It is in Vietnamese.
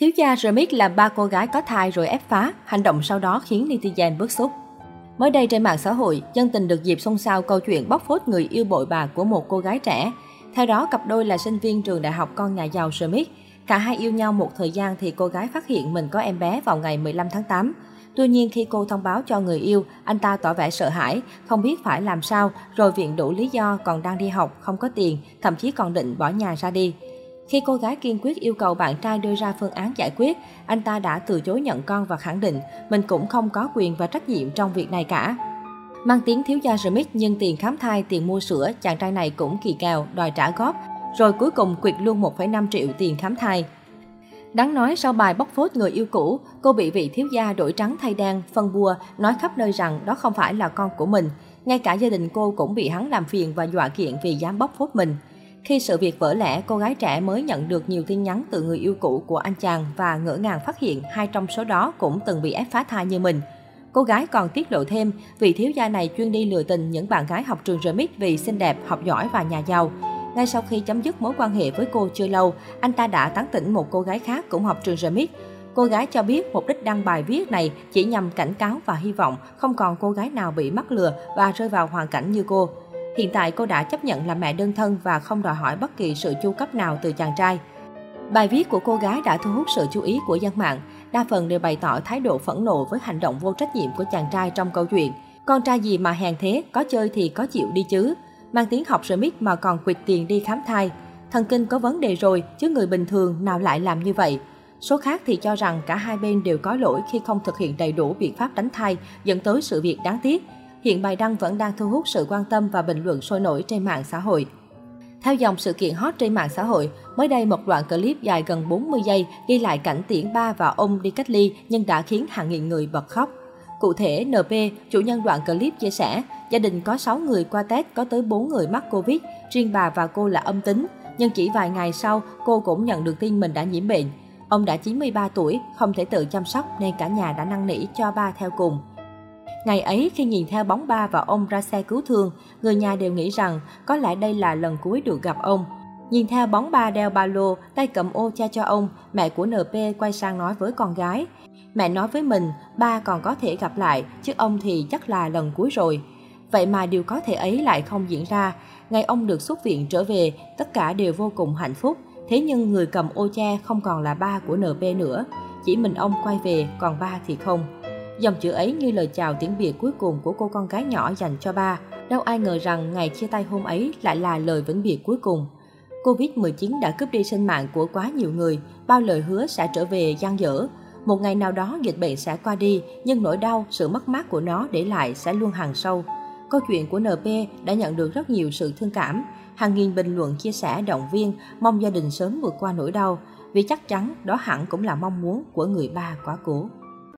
Thiếu gia RMIT làm 3 cô gái có thai rồi ép phá, hành động sau đó khiến netizen bức xúc. Mới đây trên mạng xã hội, dân tình được dịp xôn xao câu chuyện bóc phốt người yêu bội bạc của một cô gái trẻ. Theo đó, cặp đôi là sinh viên trường đại học con nhà giàu RMIT. Cả hai yêu nhau một thời gian thì cô gái phát hiện mình có em bé vào ngày 15 tháng 8. Tuy nhiên khi cô thông báo cho người yêu, anh ta tỏ vẻ sợ hãi, không biết phải làm sao, rồi viện đủ lý do còn đang đi học, không có tiền, thậm chí còn định bỏ nhà ra đi. Khi cô gái kiên quyết yêu cầu bạn trai đưa ra phương án giải quyết, anh ta đã từ chối nhận con và khẳng định mình cũng không có quyền và trách nhiệm trong việc này cả. Mang tiếng thiếu gia RMIT nhưng tiền khám thai, tiền mua sữa, chàng trai này cũng kỳ kèo, đòi trả góp, rồi cuối cùng quyệt luôn 1,5 triệu tiền khám thai. Đáng nói sau bài bóc phốt người yêu cũ, cô bị vị thiếu gia đổi trắng thay đen, phân bua, nói khắp nơi rằng đó không phải là con của mình. Ngay cả gia đình cô cũng bị hắn làm phiền và dọa kiện vì dám bóc phốt mình. Khi sự việc vỡ lẽ, cô gái trẻ mới nhận được nhiều tin nhắn từ người yêu cũ của anh chàng và ngỡ ngàng phát hiện hai trong số đó cũng từng bị ép phá thai như mình. Cô gái còn tiết lộ thêm, vị thiếu gia này chuyên đi lừa tình những bạn gái học trường RMIT vì xinh đẹp, học giỏi và nhà giàu. Ngay sau khi chấm dứt mối quan hệ với cô chưa lâu, anh ta đã tán tỉnh một cô gái khác cũng học trường RMIT. Cô gái cho biết mục đích đăng bài viết này chỉ nhằm cảnh cáo và hy vọng không còn cô gái nào bị mắc lừa và rơi vào hoàn cảnh như cô. Hiện tại cô đã chấp nhận là mẹ đơn thân và không đòi hỏi bất kỳ sự chu cấp nào từ chàng trai. Bài viết của cô gái đã thu hút sự chú ý của dân mạng. Đa phần đều bày tỏ thái độ phẫn nộ với hành động vô trách nhiệm của chàng trai trong câu chuyện. Con trai gì mà hèn thế, có chơi thì có chịu đi chứ. Mang tiếng học RMIT mà còn quyệt tiền đi khám thai. Thần kinh có vấn đề rồi, chứ người bình thường nào lại làm như vậy. Số khác thì cho rằng cả hai bên đều có lỗi khi không thực hiện đầy đủ biện pháp tránh thai, dẫn tới sự việc đáng tiếc. Hiện bài đăng vẫn đang thu hút sự quan tâm và bình luận sôi nổi trên mạng xã hội. Theo dòng sự kiện hot trên mạng xã hội, mới đây một đoạn clip dài gần 40 giây ghi lại cảnh tiễn ba và ông đi cách ly nhưng đã khiến hàng nghìn người bật khóc. Cụ thể, NP, chủ nhân đoạn clip chia sẻ, gia đình có 6 người qua test có tới 4 người mắc Covid, riêng bà và cô là âm tính. Nhưng chỉ vài ngày sau, cô cũng nhận được tin mình đã nhiễm bệnh. Ông đã 93 tuổi, không thể tự chăm sóc nên cả nhà đã năn nỉ cho ba theo cùng. Ngày ấy, khi nhìn theo bóng ba và ông ra xe cứu thương, người nhà đều nghĩ rằng có lẽ đây là lần cuối được gặp ông. Nhìn theo bóng ba đeo ba lô, tay cầm ô che cho ông, mẹ của NP quay sang nói với con gái. Mẹ nói với mình, ba còn có thể gặp lại, chứ ông thì chắc là lần cuối rồi. Vậy mà điều có thể ấy lại không diễn ra. Ngày ông được xuất viện trở về, tất cả đều vô cùng hạnh phúc. Thế nhưng người cầm ô che không còn là ba của NP nữa. Chỉ mình ông quay về, còn ba thì không. Dòng chữ ấy như lời chào tiễn biệt cuối cùng của cô con gái nhỏ dành cho ba. Đâu ai ngờ rằng ngày chia tay hôm ấy lại là lời vĩnh biệt cuối cùng. Covid-19 đã cướp đi sinh mạng của quá nhiều người, bao lời hứa sẽ trở về dang dở. Một ngày nào đó dịch bệnh sẽ qua đi, nhưng nỗi đau, sự mất mát của nó để lại sẽ luôn hằn sâu. Câu chuyện của NP đã nhận được rất nhiều sự thương cảm. Hàng nghìn bình luận chia sẻ động viên, mong gia đình sớm vượt qua nỗi đau, vì chắc chắn đó hẳn cũng là mong muốn của người ba quá cố.